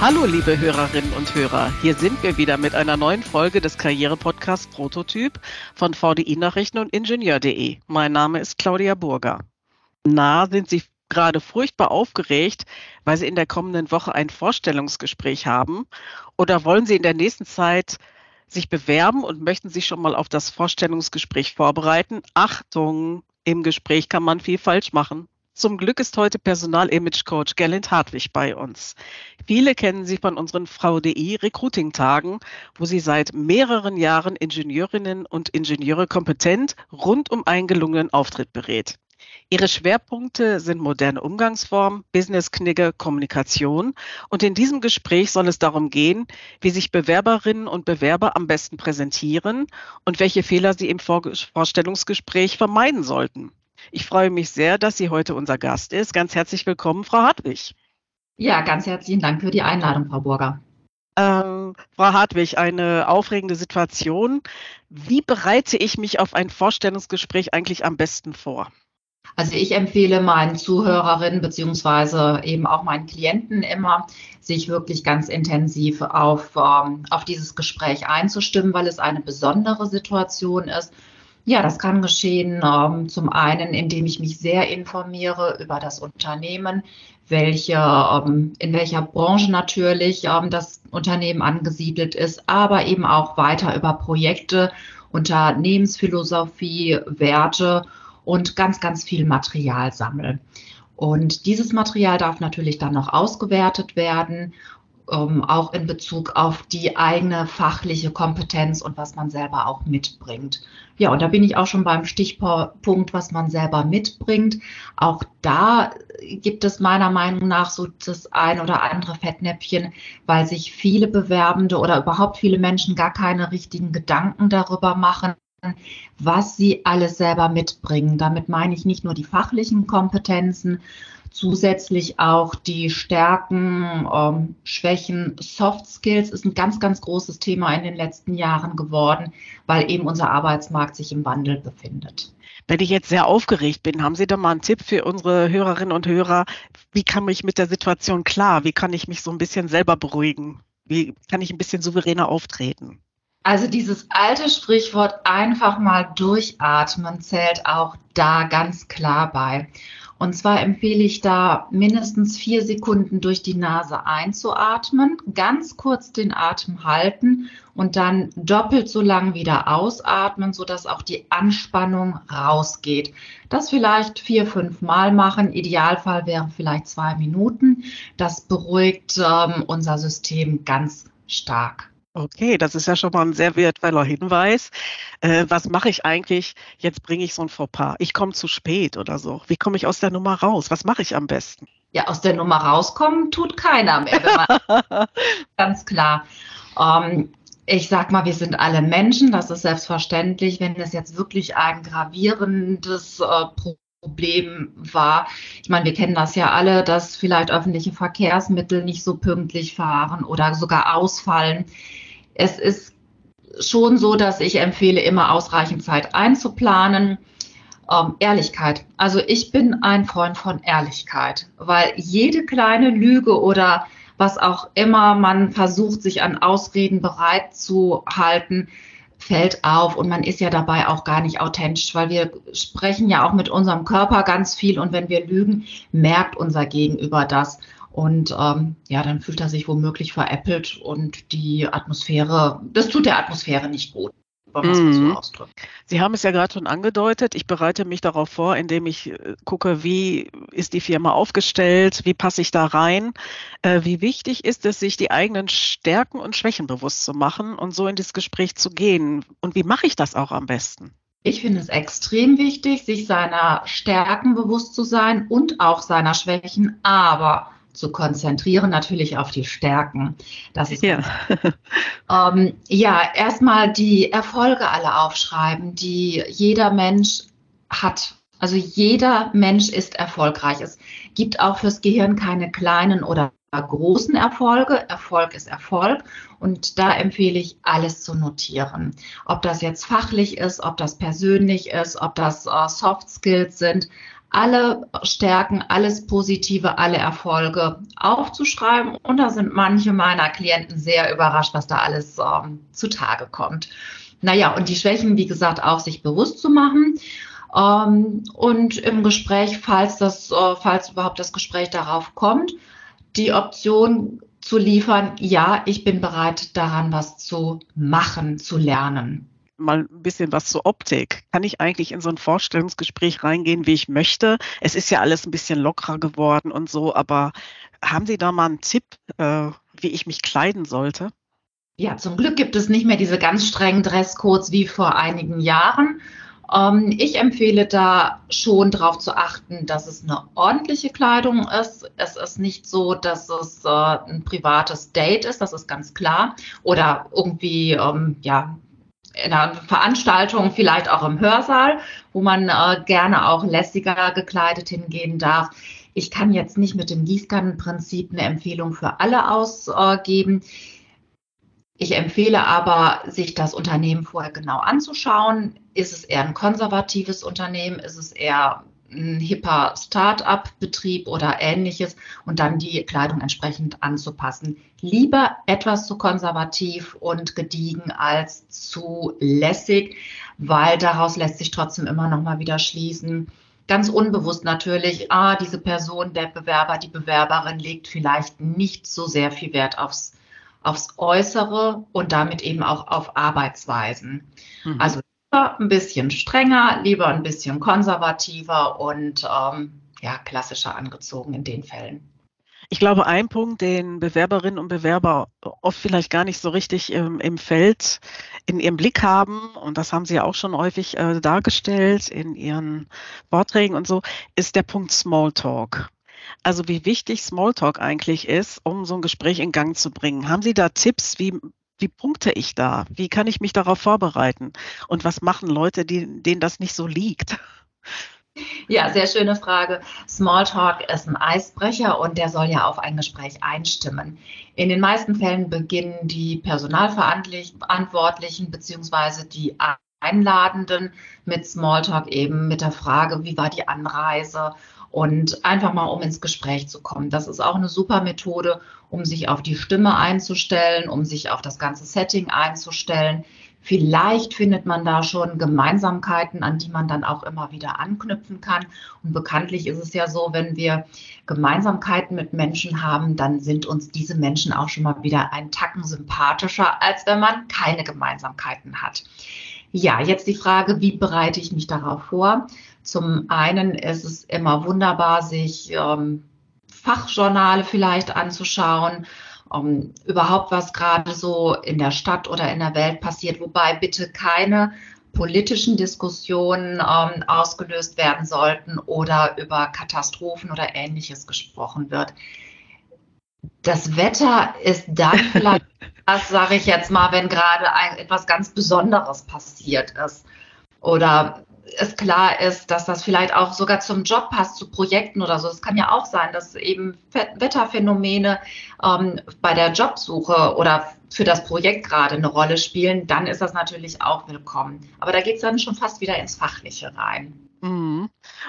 Hallo liebe Hörerinnen und Hörer, hier sind wir wieder mit einer neuen Folge des Karriere-Podcasts Prototyp von VDI-Nachrichten und Ingenieur.de. Mein Name ist Claudia Burger. Na, sind Sie gerade furchtbar aufgeregt, weil Sie in der kommenden Woche ein Vorstellungsgespräch haben? Oder wollen Sie in der nächsten Zeit sich bewerben und möchten sich schon mal auf das Vorstellungsgespräch vorbereiten? Achtung, im Gespräch kann man viel falsch machen. Zum Glück ist heute Personal-Image-Coach Gerlind Hartwig bei uns. Viele kennen sie von unseren VDI-Recruiting-Tagen, wo sie seit mehreren Jahren Ingenieurinnen und Ingenieure kompetent rund um einen gelungenen Auftritt berät. Ihre Schwerpunkte sind moderne Umgangsformen, Business-Knigge, Kommunikation. Und in diesem Gespräch soll es darum gehen, wie sich Bewerberinnen und Bewerber am besten präsentieren und welche Fehler sie im Vorstellungsgespräch vermeiden sollten. Ich freue mich sehr, dass sie heute unser Gast ist. Ganz herzlich willkommen, Frau Hartwig. Ja, ganz herzlichen Dank für die Einladung, Frau Burger. Frau Hartwig, eine aufregende Situation. Wie bereite ich mich auf ein Vorstellungsgespräch eigentlich am besten vor? Also ich empfehle meinen Zuhörerinnen bzw. eben auch meinen Klienten immer, sich wirklich ganz intensiv auf dieses Gespräch einzustimmen, weil es eine besondere Situation ist. Ja, das kann geschehen, zum einen, indem ich mich sehr informiere über das Unternehmen, in welcher Branche natürlich das Unternehmen angesiedelt ist, aber eben auch weiter über Projekte, Unternehmensphilosophie, Werte und ganz, ganz viel Material sammeln. Und dieses Material darf natürlich dann noch ausgewertet werden, auch in Bezug auf die eigene fachliche Kompetenz und was man selber auch mitbringt. Ja, und da bin ich auch schon beim Stichpunkt, was man selber mitbringt. Auch da gibt es meiner Meinung nach so das ein oder andere Fettnäpfchen, weil sich viele Bewerbende oder überhaupt viele Menschen gar keine richtigen Gedanken darüber machen, was sie alles selber mitbringen. Damit meine ich nicht nur die fachlichen Kompetenzen, zusätzlich auch die Stärken, Schwächen, Soft Skills ist ein ganz, ganz großes Thema in den letzten Jahren geworden, weil eben unser Arbeitsmarkt sich im Wandel befindet. Wenn ich jetzt sehr aufgeregt bin, haben Sie da mal einen Tipp für unsere Hörerinnen und Hörer? Wie kann ich mit der Situation klar? Wie kann ich mich so ein bisschen selber beruhigen? Wie kann ich ein bisschen souveräner auftreten? Also dieses alte Sprichwort, einfach mal durchatmen, zählt auch da ganz klar bei. Und zwar empfehle ich da, mindestens 4 Sekunden durch die Nase einzuatmen, ganz kurz den Atem halten und dann doppelt so lang wieder ausatmen, sodass auch die Anspannung rausgeht. Das vielleicht 4-5 Mal machen. Idealfall wären vielleicht 2 Minuten. Das beruhigt unser System ganz stark. Okay, das ist ja schon mal ein sehr wertvoller Hinweis. Was mache ich eigentlich? Jetzt bringe ich so ein Fauxpas. Ich komme zu spät oder so. Wie komme ich aus der Nummer raus? Was mache ich am besten? Ja, aus der Nummer rauskommen tut keiner mehr. Wenn man ganz klar. Ich sag mal, wir sind alle Menschen. Das ist selbstverständlich. Wenn das jetzt wirklich ein gravierendes Problem war. Ich meine, wir kennen das ja alle, dass vielleicht öffentliche Verkehrsmittel nicht so pünktlich fahren oder sogar ausfallen. Es ist schon so, dass ich empfehle, immer ausreichend Zeit einzuplanen. Ehrlichkeit. Also ich bin ein Freund von Ehrlichkeit, weil jede kleine Lüge oder was auch immer man versucht, sich an Ausreden bereit zu halten, fällt auf und man ist ja dabei auch gar nicht authentisch, weil wir sprechen ja auch mit unserem Körper ganz viel und wenn wir lügen, merkt unser Gegenüber das und dann fühlt er sich womöglich veräppelt und das tut der Atmosphäre nicht gut. Sie haben es ja gerade schon angedeutet, ich bereite mich darauf vor, indem ich gucke, wie ist die Firma aufgestellt, wie passe ich da rein, wie wichtig ist es, sich die eigenen Stärken und Schwächen bewusst zu machen und so in das Gespräch zu gehen und wie mache ich das auch am besten? Ich finde es extrem wichtig, sich seiner Stärken bewusst zu sein und auch seiner Schwächen, aber zu konzentrieren, natürlich auf die Stärken. Das ist ja. Erstmal die Erfolge alle aufschreiben, die jeder Mensch hat. Also jeder Mensch ist erfolgreich. Es gibt auch fürs Gehirn keine kleinen oder großen Erfolge. Erfolg ist Erfolg und da empfehle ich, alles zu notieren. Ob das jetzt fachlich ist, ob das persönlich ist, ob das Soft Skills sind, alle Stärken, alles Positive, alle Erfolge aufzuschreiben. Und da sind manche meiner Klienten sehr überrascht, was da alles zutage kommt. Naja, und die Schwächen, wie gesagt, auch sich bewusst zu machen. Und im Gespräch, falls überhaupt das Gespräch darauf kommt, die Option zu liefern, ja, ich bin bereit, daran was zu machen, zu lernen. Mal ein bisschen was zur Optik. Kann ich eigentlich in so ein Vorstellungsgespräch reingehen, wie ich möchte? Es ist ja alles ein bisschen lockerer geworden und so, aber haben Sie da mal einen Tipp, wie ich mich kleiden sollte? Ja, zum Glück gibt es nicht mehr diese ganz strengen Dresscodes wie vor einigen Jahren. Ich empfehle da schon darauf zu achten, dass es eine ordentliche Kleidung ist. Es ist nicht so, dass es ein privates Date ist, das ist ganz klar. Oder irgendwie, in einer Veranstaltung, vielleicht auch im Hörsaal, wo man gerne auch lässiger gekleidet hingehen darf. Ich kann jetzt nicht mit dem Gießkannenprinzip eine Empfehlung für alle ausgeben. Ich empfehle aber, sich das Unternehmen vorher genau anzuschauen. Ist es eher ein konservatives Unternehmen? Ist es eher ein hipper Start-up-Betrieb oder ähnliches? Und dann die Kleidung entsprechend anzupassen. Lieber etwas zu konservativ und gediegen als zu lässig, weil daraus lässt sich trotzdem immer noch mal wieder schließen. Ganz unbewusst natürlich, diese Person, der Bewerber, die Bewerberin legt vielleicht nicht so sehr viel Wert aufs Äußere und damit eben auch auf Arbeitsweisen. Mhm. Also lieber ein bisschen strenger, lieber ein bisschen konservativer und klassischer angezogen in den Fällen. Ich glaube, ein Punkt, den Bewerberinnen und Bewerber oft vielleicht gar nicht so richtig im Feld in ihrem Blick haben, und das haben Sie ja auch schon häufig dargestellt in Ihren Vorträgen und so, ist der Punkt Smalltalk. Also wie wichtig Smalltalk eigentlich ist, um so ein Gespräch in Gang zu bringen. Haben Sie da Tipps, wie punkte ich da? Wie kann ich mich darauf vorbereiten? Und was machen Leute, denen das nicht so liegt? Ja, sehr schöne Frage. Smalltalk ist ein Eisbrecher und der soll ja auf ein Gespräch einstimmen. In den meisten Fällen beginnen die Personalverantwortlichen bzw. die Einladenden mit Smalltalk eben mit der Frage, wie war die Anreise? Und einfach mal, um ins Gespräch zu kommen. Das ist auch eine super Methode, um sich auf die Stimme einzustellen, um sich auf das ganze Setting einzustellen. Vielleicht findet man da schon Gemeinsamkeiten, an die man dann auch immer wieder anknüpfen kann. Und bekanntlich ist es ja so, wenn wir Gemeinsamkeiten mit Menschen haben, dann sind uns diese Menschen auch schon mal wieder einen Tacken sympathischer, als wenn man keine Gemeinsamkeiten hat. Ja, jetzt die Frage, wie bereite ich mich darauf vor? Zum einen ist es immer wunderbar, sich Fachjournale vielleicht anzuschauen, überhaupt was gerade so in der Stadt oder in der Welt passiert, wobei bitte keine politischen Diskussionen ausgelöst werden sollten oder über Katastrophen oder Ähnliches gesprochen wird. Das Wetter ist dann vielleicht, das sage ich jetzt mal, wenn gerade etwas ganz Besonderes passiert ist oder es klar ist, dass das vielleicht auch sogar zum Job passt, zu Projekten oder so. Es kann ja auch sein, dass eben Wetterphänomene bei der Jobsuche oder für das Projekt gerade eine Rolle spielen. Dann ist das natürlich auch willkommen. Aber da geht es dann schon fast wieder ins Fachliche rein.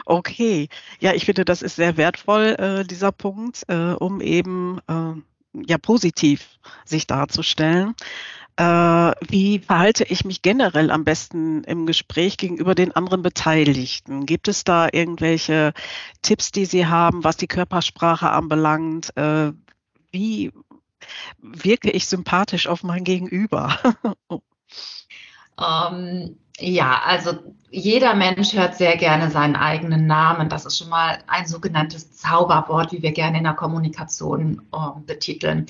Okay. Ja, ich finde, das ist sehr wertvoll, dieser Punkt, um eben positiv sich darzustellen. Wie verhalte ich mich generell am besten im Gespräch gegenüber den anderen Beteiligten? Gibt es da irgendwelche Tipps, die Sie haben, was die Körpersprache anbelangt? Wie wirke ich sympathisch auf mein Gegenüber? Also jeder Mensch hört sehr gerne seinen eigenen Namen. Das ist schon mal ein sogenanntes Zauberwort, wie wir gerne in der Kommunikation betiteln.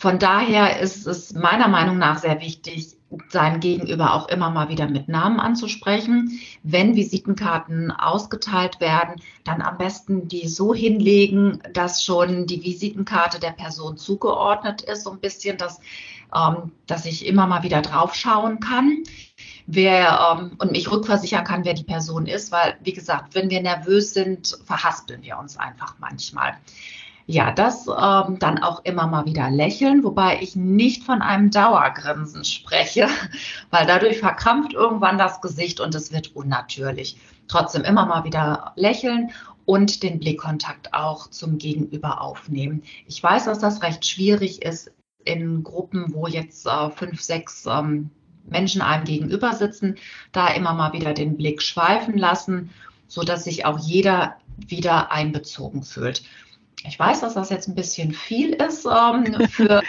Von daher ist es meiner Meinung nach sehr wichtig, sein Gegenüber auch immer mal wieder mit Namen anzusprechen. Wenn Visitenkarten ausgeteilt werden, dann am besten die so hinlegen, dass schon die Visitenkarte der Person zugeordnet ist, so ein bisschen, dass ich immer mal wieder drauf schauen kann, und mich rückversichern kann, wer die Person ist, weil, wie gesagt, wenn wir nervös sind, verhaspeln wir uns einfach manchmal. ja, das dann auch immer mal wieder lächeln, wobei ich nicht von einem Dauergrinsen spreche, weil dadurch verkrampft irgendwann das Gesicht und es wird unnatürlich. Trotzdem immer mal wieder lächeln und den Blickkontakt auch zum Gegenüber aufnehmen. Ich weiß, dass das recht schwierig ist in Gruppen, wo jetzt 5, 6 Menschen einem gegenüber sitzen, da immer mal wieder den Blick schweifen lassen, sodass sich auch jeder wieder einbezogen fühlt. Ich weiß, dass das jetzt ein bisschen viel ist für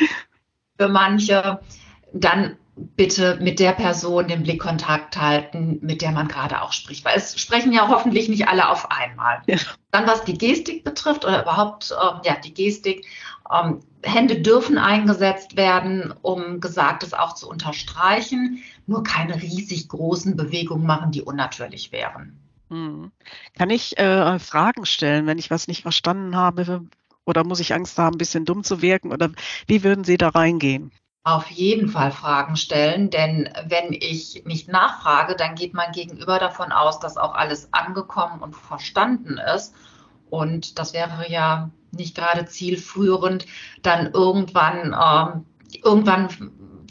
manche. Dann bitte mit der Person den Blickkontakt halten, mit der man gerade auch spricht. Weil es sprechen ja hoffentlich nicht alle auf einmal. Ja. Dann, was die Gestik betrifft oder überhaupt die Gestik. Hände dürfen eingesetzt werden, um Gesagtes auch zu unterstreichen. Nur keine riesig großen Bewegungen machen, die unnatürlich wären. Kann ich Fragen stellen, wenn ich was nicht verstanden habe? Oder muss ich Angst haben, ein bisschen dumm zu wirken? Oder wie würden Sie da reingehen? Auf jeden Fall Fragen stellen, denn wenn ich nicht nachfrage, dann geht mein Gegenüber davon aus, dass auch alles angekommen und verstanden ist. Und das wäre ja nicht gerade zielführend. Dann irgendwann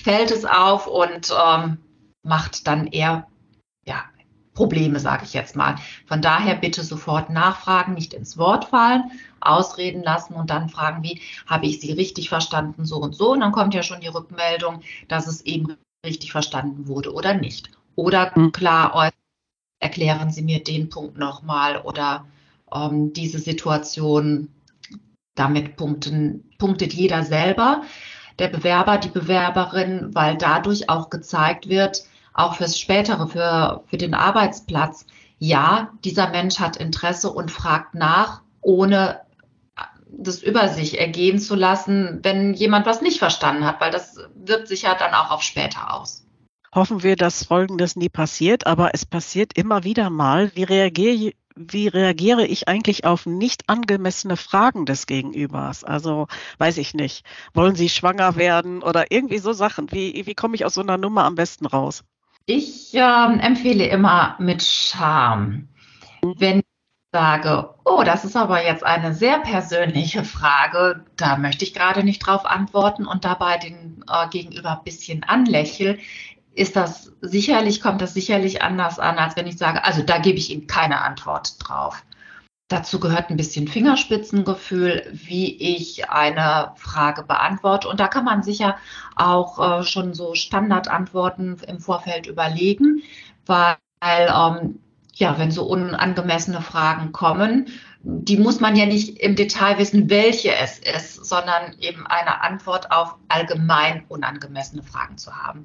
fällt es auf und macht dann eher Probleme, sage ich jetzt mal. Von daher bitte sofort nachfragen, nicht ins Wort fallen, ausreden lassen und dann fragen, wie habe ich Sie richtig verstanden, so und so. Und dann kommt ja schon die Rückmeldung, dass es eben richtig verstanden wurde oder nicht. Oder klar, erklären Sie mir den Punkt nochmal oder diese Situation, damit punktet jeder selber, der Bewerber, die Bewerberin, weil dadurch auch gezeigt wird, auch fürs Spätere, für den Arbeitsplatz. Ja, dieser Mensch hat Interesse und fragt nach, ohne das über sich ergehen zu lassen, wenn jemand was nicht verstanden hat, weil das wirkt sich ja dann auch auf später aus. Hoffen wir, dass Folgendes nie passiert, aber es passiert immer wieder mal. Wie reagiere ich eigentlich auf nicht angemessene Fragen des Gegenübers? Also, weiß ich nicht, wollen Sie schwanger werden oder irgendwie so Sachen? Wie komme ich aus so einer Nummer am besten raus? Ich empfehle immer mit Charme. Wenn ich sage, oh, das ist aber jetzt eine sehr persönliche Frage, da möchte ich gerade nicht drauf antworten und dabei den Gegenüber ein bisschen anlächle, kommt das sicherlich anders an, als wenn ich sage, also da gebe ich Ihnen keine Antwort drauf. Dazu gehört ein bisschen Fingerspitzengefühl, wie ich eine Frage beantworte. Und da kann man sicher auch schon so Standardantworten im Vorfeld überlegen, weil wenn so unangemessene Fragen kommen, die muss man ja nicht im Detail wissen, welche es ist, sondern eben eine Antwort auf allgemein unangemessene Fragen zu haben.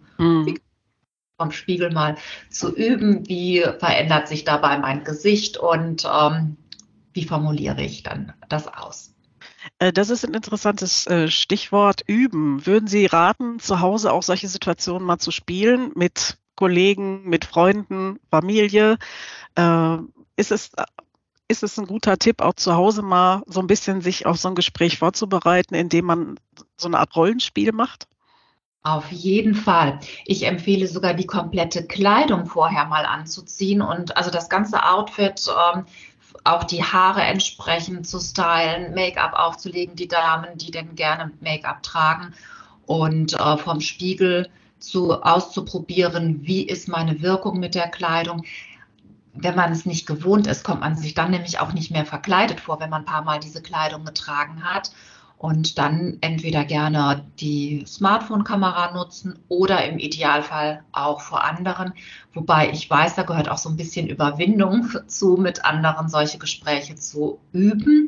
Vom Spiegel mal zu üben, wie verändert sich dabei mein Gesicht und wie formuliere ich dann das aus? Das ist ein interessantes Stichwort, üben. Würden Sie raten, zu Hause auch solche Situationen mal zu spielen mit Kollegen, mit Freunden, Familie? Ist es ein guter Tipp, auch zu Hause mal so ein bisschen sich auf so ein Gespräch vorzubereiten, indem man so eine Art Rollenspiel macht? Auf jeden Fall. Ich empfehle sogar, die komplette Kleidung vorher mal anzuziehen und also das ganze Outfit, auch die Haare entsprechend zu stylen, Make-up aufzulegen, die Damen, die denn gerne Make-up tragen und vom Spiegel auszuprobieren, wie ist meine Wirkung mit der Kleidung. Wenn man es nicht gewohnt ist, kommt man sich dann nämlich auch nicht mehr verkleidet vor, wenn man ein paar Mal diese Kleidung getragen hat. Und dann entweder gerne die Smartphone-Kamera nutzen oder im Idealfall auch vor anderen. Wobei ich weiß, da gehört auch so ein bisschen Überwindung zu, mit anderen solche Gespräche zu üben.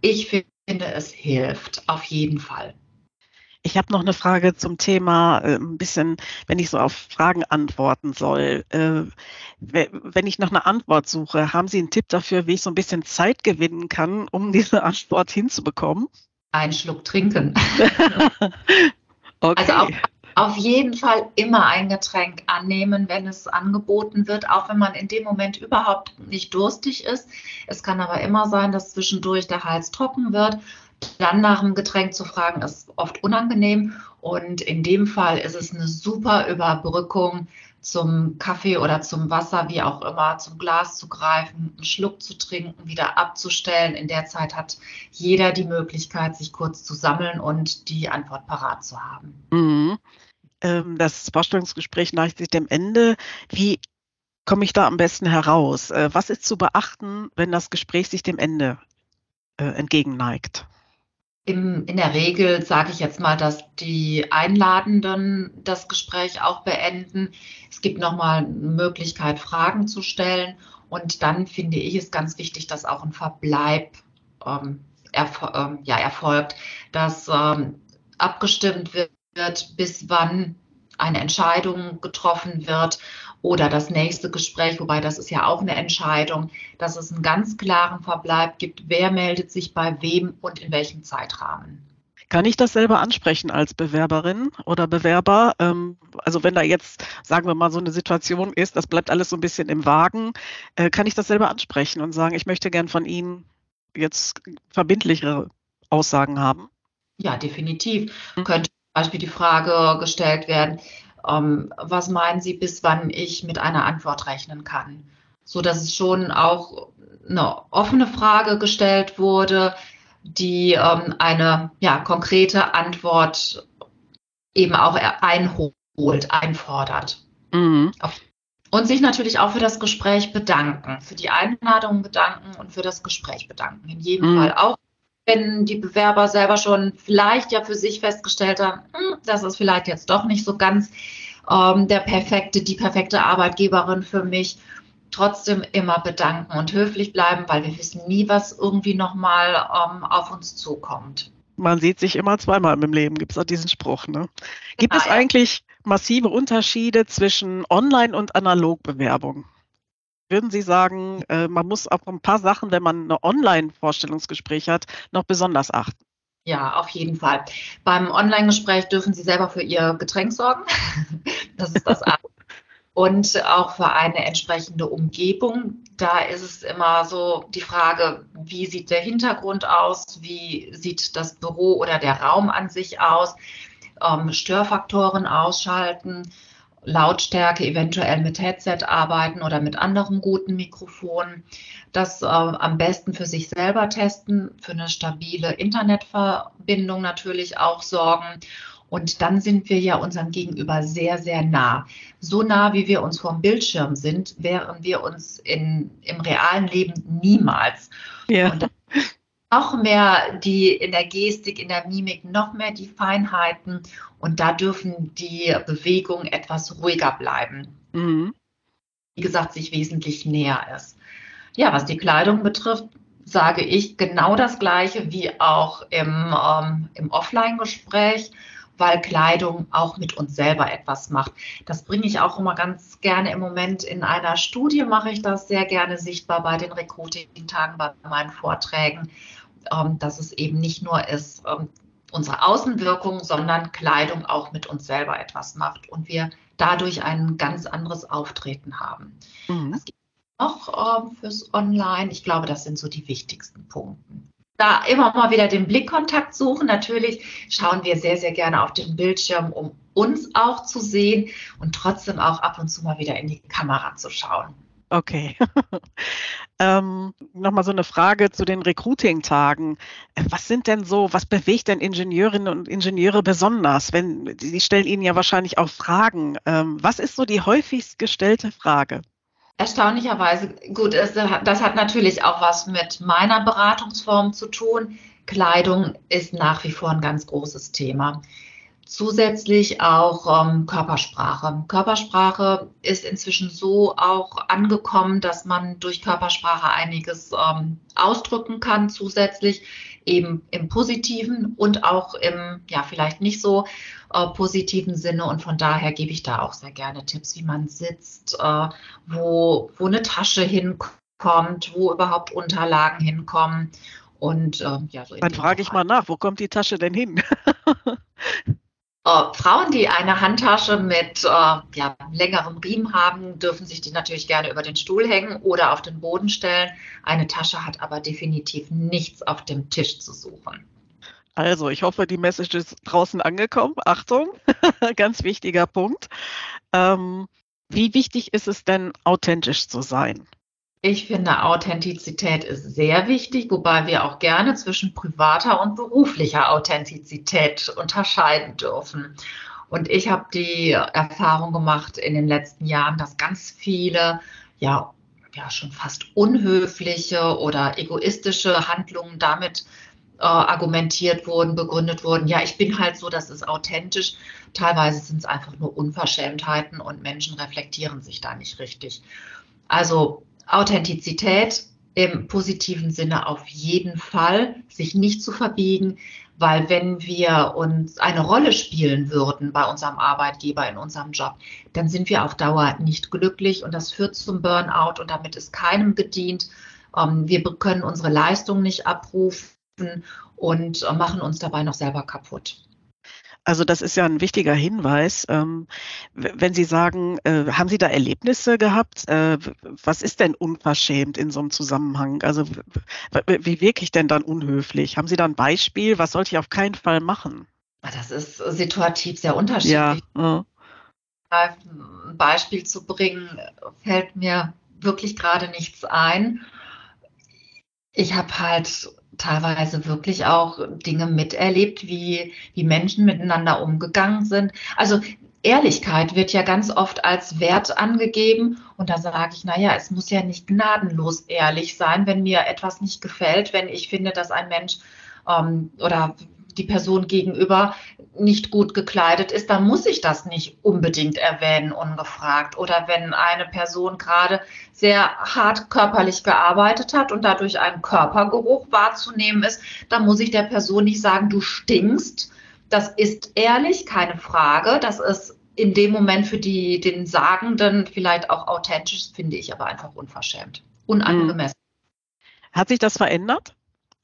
Ich finde, es hilft auf jeden Fall. Ich habe noch eine Frage zum Thema, ein bisschen, wenn ich so auf Fragen antworten soll. Wenn ich nach einer Antwort suche, haben Sie einen Tipp dafür, wie ich so ein bisschen Zeit gewinnen kann, um diese Antwort hinzubekommen? Einen Schluck trinken. Okay. Also auf jeden Fall immer ein Getränk annehmen, wenn es angeboten wird, auch wenn man in dem Moment überhaupt nicht durstig ist. Es kann aber immer sein, dass zwischendurch der Hals trocken wird. Dann nach dem Getränk zu fragen, ist oft unangenehm. Und in dem Fall ist es eine super Überbrückung, zum Kaffee oder zum Wasser, wie auch immer, zum Glas zu greifen, einen Schluck zu trinken, wieder abzustellen. In der Zeit hat jeder die Möglichkeit, sich kurz zu sammeln und die Antwort parat zu haben. Mhm. Das Vorstellungsgespräch neigt sich dem Ende. Wie komme ich da am besten heraus? Was ist zu beachten, wenn das Gespräch sich dem Ende entgegenneigt? In der Regel sage ich jetzt mal, dass die Einladenden das Gespräch auch beenden. Es gibt nochmal eine Möglichkeit, Fragen zu stellen. Und dann finde ich es ganz wichtig, dass auch ein Verbleib erfolgt, dass abgestimmt wird, bis wann eine Entscheidung getroffen wird oder das nächste Gespräch, wobei das ist ja auch eine Entscheidung, dass es einen ganz klaren Verbleib gibt, wer meldet sich bei wem und in welchem Zeitrahmen. Kann ich das selber ansprechen als Bewerberin oder Bewerber? Also wenn da jetzt, sagen wir mal, so eine Situation ist, das bleibt alles so ein bisschen im Wagen, kann ich das selber ansprechen und sagen, ich möchte gern von Ihnen jetzt verbindlichere Aussagen haben? Ja, definitiv. Könnte zum Beispiel die Frage gestellt werden, was meinen Sie, bis wann ich mit einer Antwort rechnen kann? So dass es schon auch eine offene Frage gestellt wurde, die eine konkrete Antwort eben auch einfordert. Mhm. Und sich natürlich auch für das Gespräch bedanken, für die Einladung bedanken und für das Gespräch bedanken. In jedem Fall auch. Wenn die Bewerber selber schon vielleicht ja für sich festgestellt haben, das ist vielleicht jetzt doch nicht so ganz die perfekte Arbeitgeberin für mich, trotzdem immer bedanken und höflich bleiben, weil wir wissen nie, was irgendwie nochmal auf uns zukommt. Man sieht sich immer zweimal im Leben, gibt es auch diesen Spruch, ne? Gibt es eigentlich massive Unterschiede zwischen Online- und Analogbewerbung? Würden Sie sagen, man muss auf ein paar Sachen, wenn man ein Online-Vorstellungsgespräch hat, noch besonders achten? Ja, auf jeden Fall. Beim Online-Gespräch dürfen Sie selber für Ihr Getränk sorgen. Das ist das A. Und auch für eine entsprechende Umgebung. Da ist es immer so die Frage, wie sieht der Hintergrund aus? Wie sieht das Büro oder der Raum an sich aus? Störfaktoren ausschalten. Lautstärke, eventuell mit Headset arbeiten oder mit anderen guten Mikrofonen. Das am besten für sich selber testen, für eine stabile Internetverbindung natürlich auch sorgen. Und dann sind wir ja unserem Gegenüber sehr, sehr nah. So nah, wie wir uns vorm Bildschirm sind, wären wir uns im realen Leben niemals. Ja. Und noch mehr in der Gestik, in der Mimik, noch mehr die Feinheiten. Und da dürfen die Bewegungen etwas ruhiger bleiben. Mhm. Wie gesagt, sich wesentlich näher ist. Ja, was die Kleidung betrifft, sage ich genau das Gleiche wie auch im Offline-Gespräch, weil Kleidung auch mit uns selber etwas macht. Das bringe ich auch immer ganz gerne im Moment in einer Studie, mache ich das sehr gerne sichtbar bei den Recruiting-Tagen, bei meinen Vorträgen. Dass es eben nicht nur ist unsere Außenwirkung, sondern Kleidung auch mit uns selber etwas macht und wir dadurch ein ganz anderes Auftreten haben. Mhm. Was gibt es noch fürs Online? Ich glaube, das sind so die wichtigsten Punkte. Da immer mal wieder den Blickkontakt suchen. Natürlich schauen wir sehr, sehr gerne auf den Bildschirm, um uns auch zu sehen und trotzdem auch ab und zu mal wieder in die Kamera zu schauen. Okay. Nochmal so eine Frage zu den Recruiting-Tagen. Was bewegt denn Ingenieurinnen und Ingenieure besonders? Die stellen Ihnen ja wahrscheinlich auch Fragen. Was ist so die häufigst gestellte Frage? Erstaunlicherweise, gut, das hat natürlich auch was mit meiner Beratungsform zu tun. Kleidung ist nach wie vor ein ganz großes Thema. Zusätzlich auch Körpersprache. Körpersprache ist inzwischen so auch angekommen, dass man durch Körpersprache einiges ausdrücken kann, zusätzlich eben im positiven und auch im vielleicht nicht so positiven Sinne. Und von daher gebe ich da auch sehr gerne Tipps, wie man sitzt, wo eine Tasche hinkommt, wo überhaupt Unterlagen hinkommen. Und so. Dann frage ich mal nach, wo kommt die Tasche denn hin? Frauen, die eine Handtasche mit längerem Riemen haben, dürfen sich die natürlich gerne über den Stuhl hängen oder auf den Boden stellen. Eine Tasche hat aber definitiv nichts auf dem Tisch zu suchen. Also, ich hoffe, die Message ist draußen angekommen. Achtung, ganz wichtiger Punkt. Wie wichtig ist es denn, authentisch zu sein? Ich finde, Authentizität ist sehr wichtig, wobei wir auch gerne zwischen privater und beruflicher Authentizität unterscheiden dürfen. Und ich habe die Erfahrung gemacht in den letzten Jahren, dass ganz viele, ja schon fast unhöfliche oder egoistische Handlungen damit argumentiert wurden, begründet wurden. Ja, ich bin halt so, das ist authentisch. Teilweise sind es einfach nur Unverschämtheiten und Menschen reflektieren sich da nicht richtig. Also Authentizität im positiven Sinne auf jeden Fall, sich nicht zu verbiegen, weil wenn wir uns eine Rolle spielen würden bei unserem Arbeitgeber in unserem Job, dann sind wir auf Dauer nicht glücklich und das führt zum Burnout und damit ist keinem gedient. Wir können unsere Leistung nicht abrufen und machen uns dabei noch selber kaputt. Also das ist ja ein wichtiger Hinweis. Wenn Sie sagen, haben Sie da Erlebnisse gehabt? Was ist denn unverschämt in so einem Zusammenhang? Also wie wirke ich denn dann unhöflich? Haben Sie da ein Beispiel? Was sollte ich auf keinen Fall machen? Das ist situativ sehr unterschiedlich. Ja. Ein Beispiel zu bringen, fällt mir wirklich gerade nichts ein. Ich habe halt teilweise wirklich auch Dinge miterlebt, wie Menschen miteinander umgegangen sind. Also Ehrlichkeit wird ja ganz oft als Wert angegeben und da sage ich, naja, es muss ja nicht gnadenlos ehrlich sein, wenn mir etwas nicht gefällt, wenn ich finde, dass ein Mensch oder die Person gegenüber nicht gut gekleidet ist, dann muss ich das nicht unbedingt erwähnen, ungefragt. Oder wenn eine Person gerade sehr hart körperlich gearbeitet hat und dadurch ein Körpergeruch wahrzunehmen ist, dann muss ich der Person nicht sagen, du stinkst. Das ist ehrlich, keine Frage. Das ist in dem Moment für den Sagenden vielleicht auch authentisch, finde ich aber einfach unverschämt, unangemessen. Hat sich das verändert?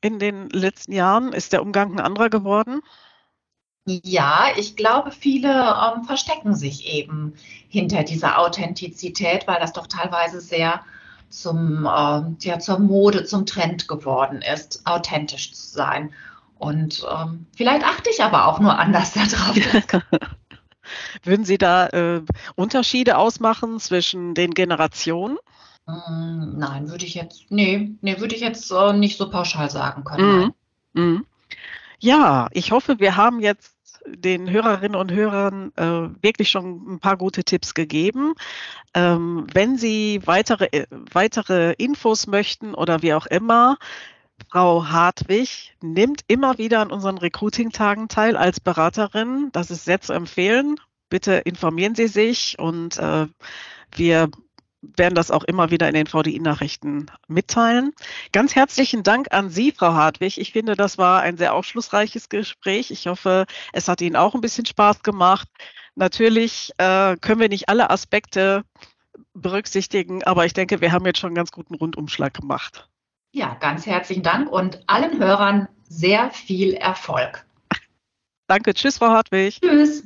In den letzten Jahren ist der Umgang ein anderer geworden? Ja, ich glaube, viele verstecken sich eben hinter dieser Authentizität, weil das doch teilweise sehr zur Mode, zum Trend geworden ist, authentisch zu sein. Und vielleicht achte ich aber auch nur anders darauf. Würden Sie da Unterschiede ausmachen zwischen den Generationen? Nein, würde ich jetzt nicht so pauschal sagen können. Mhm. Ja, ich hoffe, wir haben jetzt den Hörerinnen und Hörern wirklich schon ein paar gute Tipps gegeben. Wenn Sie weitere Infos möchten oder wie auch immer, Frau Hartwig nimmt immer wieder an unseren Recruiting-Tagen teil als Beraterin. Das ist sehr zu empfehlen. Bitte informieren Sie sich und wir werden das auch immer wieder in den VDI-Nachrichten mitteilen. Ganz herzlichen Dank an Sie, Frau Hartwig. Ich finde, das war ein sehr aufschlussreiches Gespräch. Ich hoffe, es hat Ihnen auch ein bisschen Spaß gemacht. Natürlich können wir nicht alle Aspekte berücksichtigen, aber ich denke, wir haben jetzt schon einen ganz guten Rundumschlag gemacht. Ja, ganz herzlichen Dank und allen Hörern sehr viel Erfolg. Danke, tschüss, Frau Hartwig. Tschüss.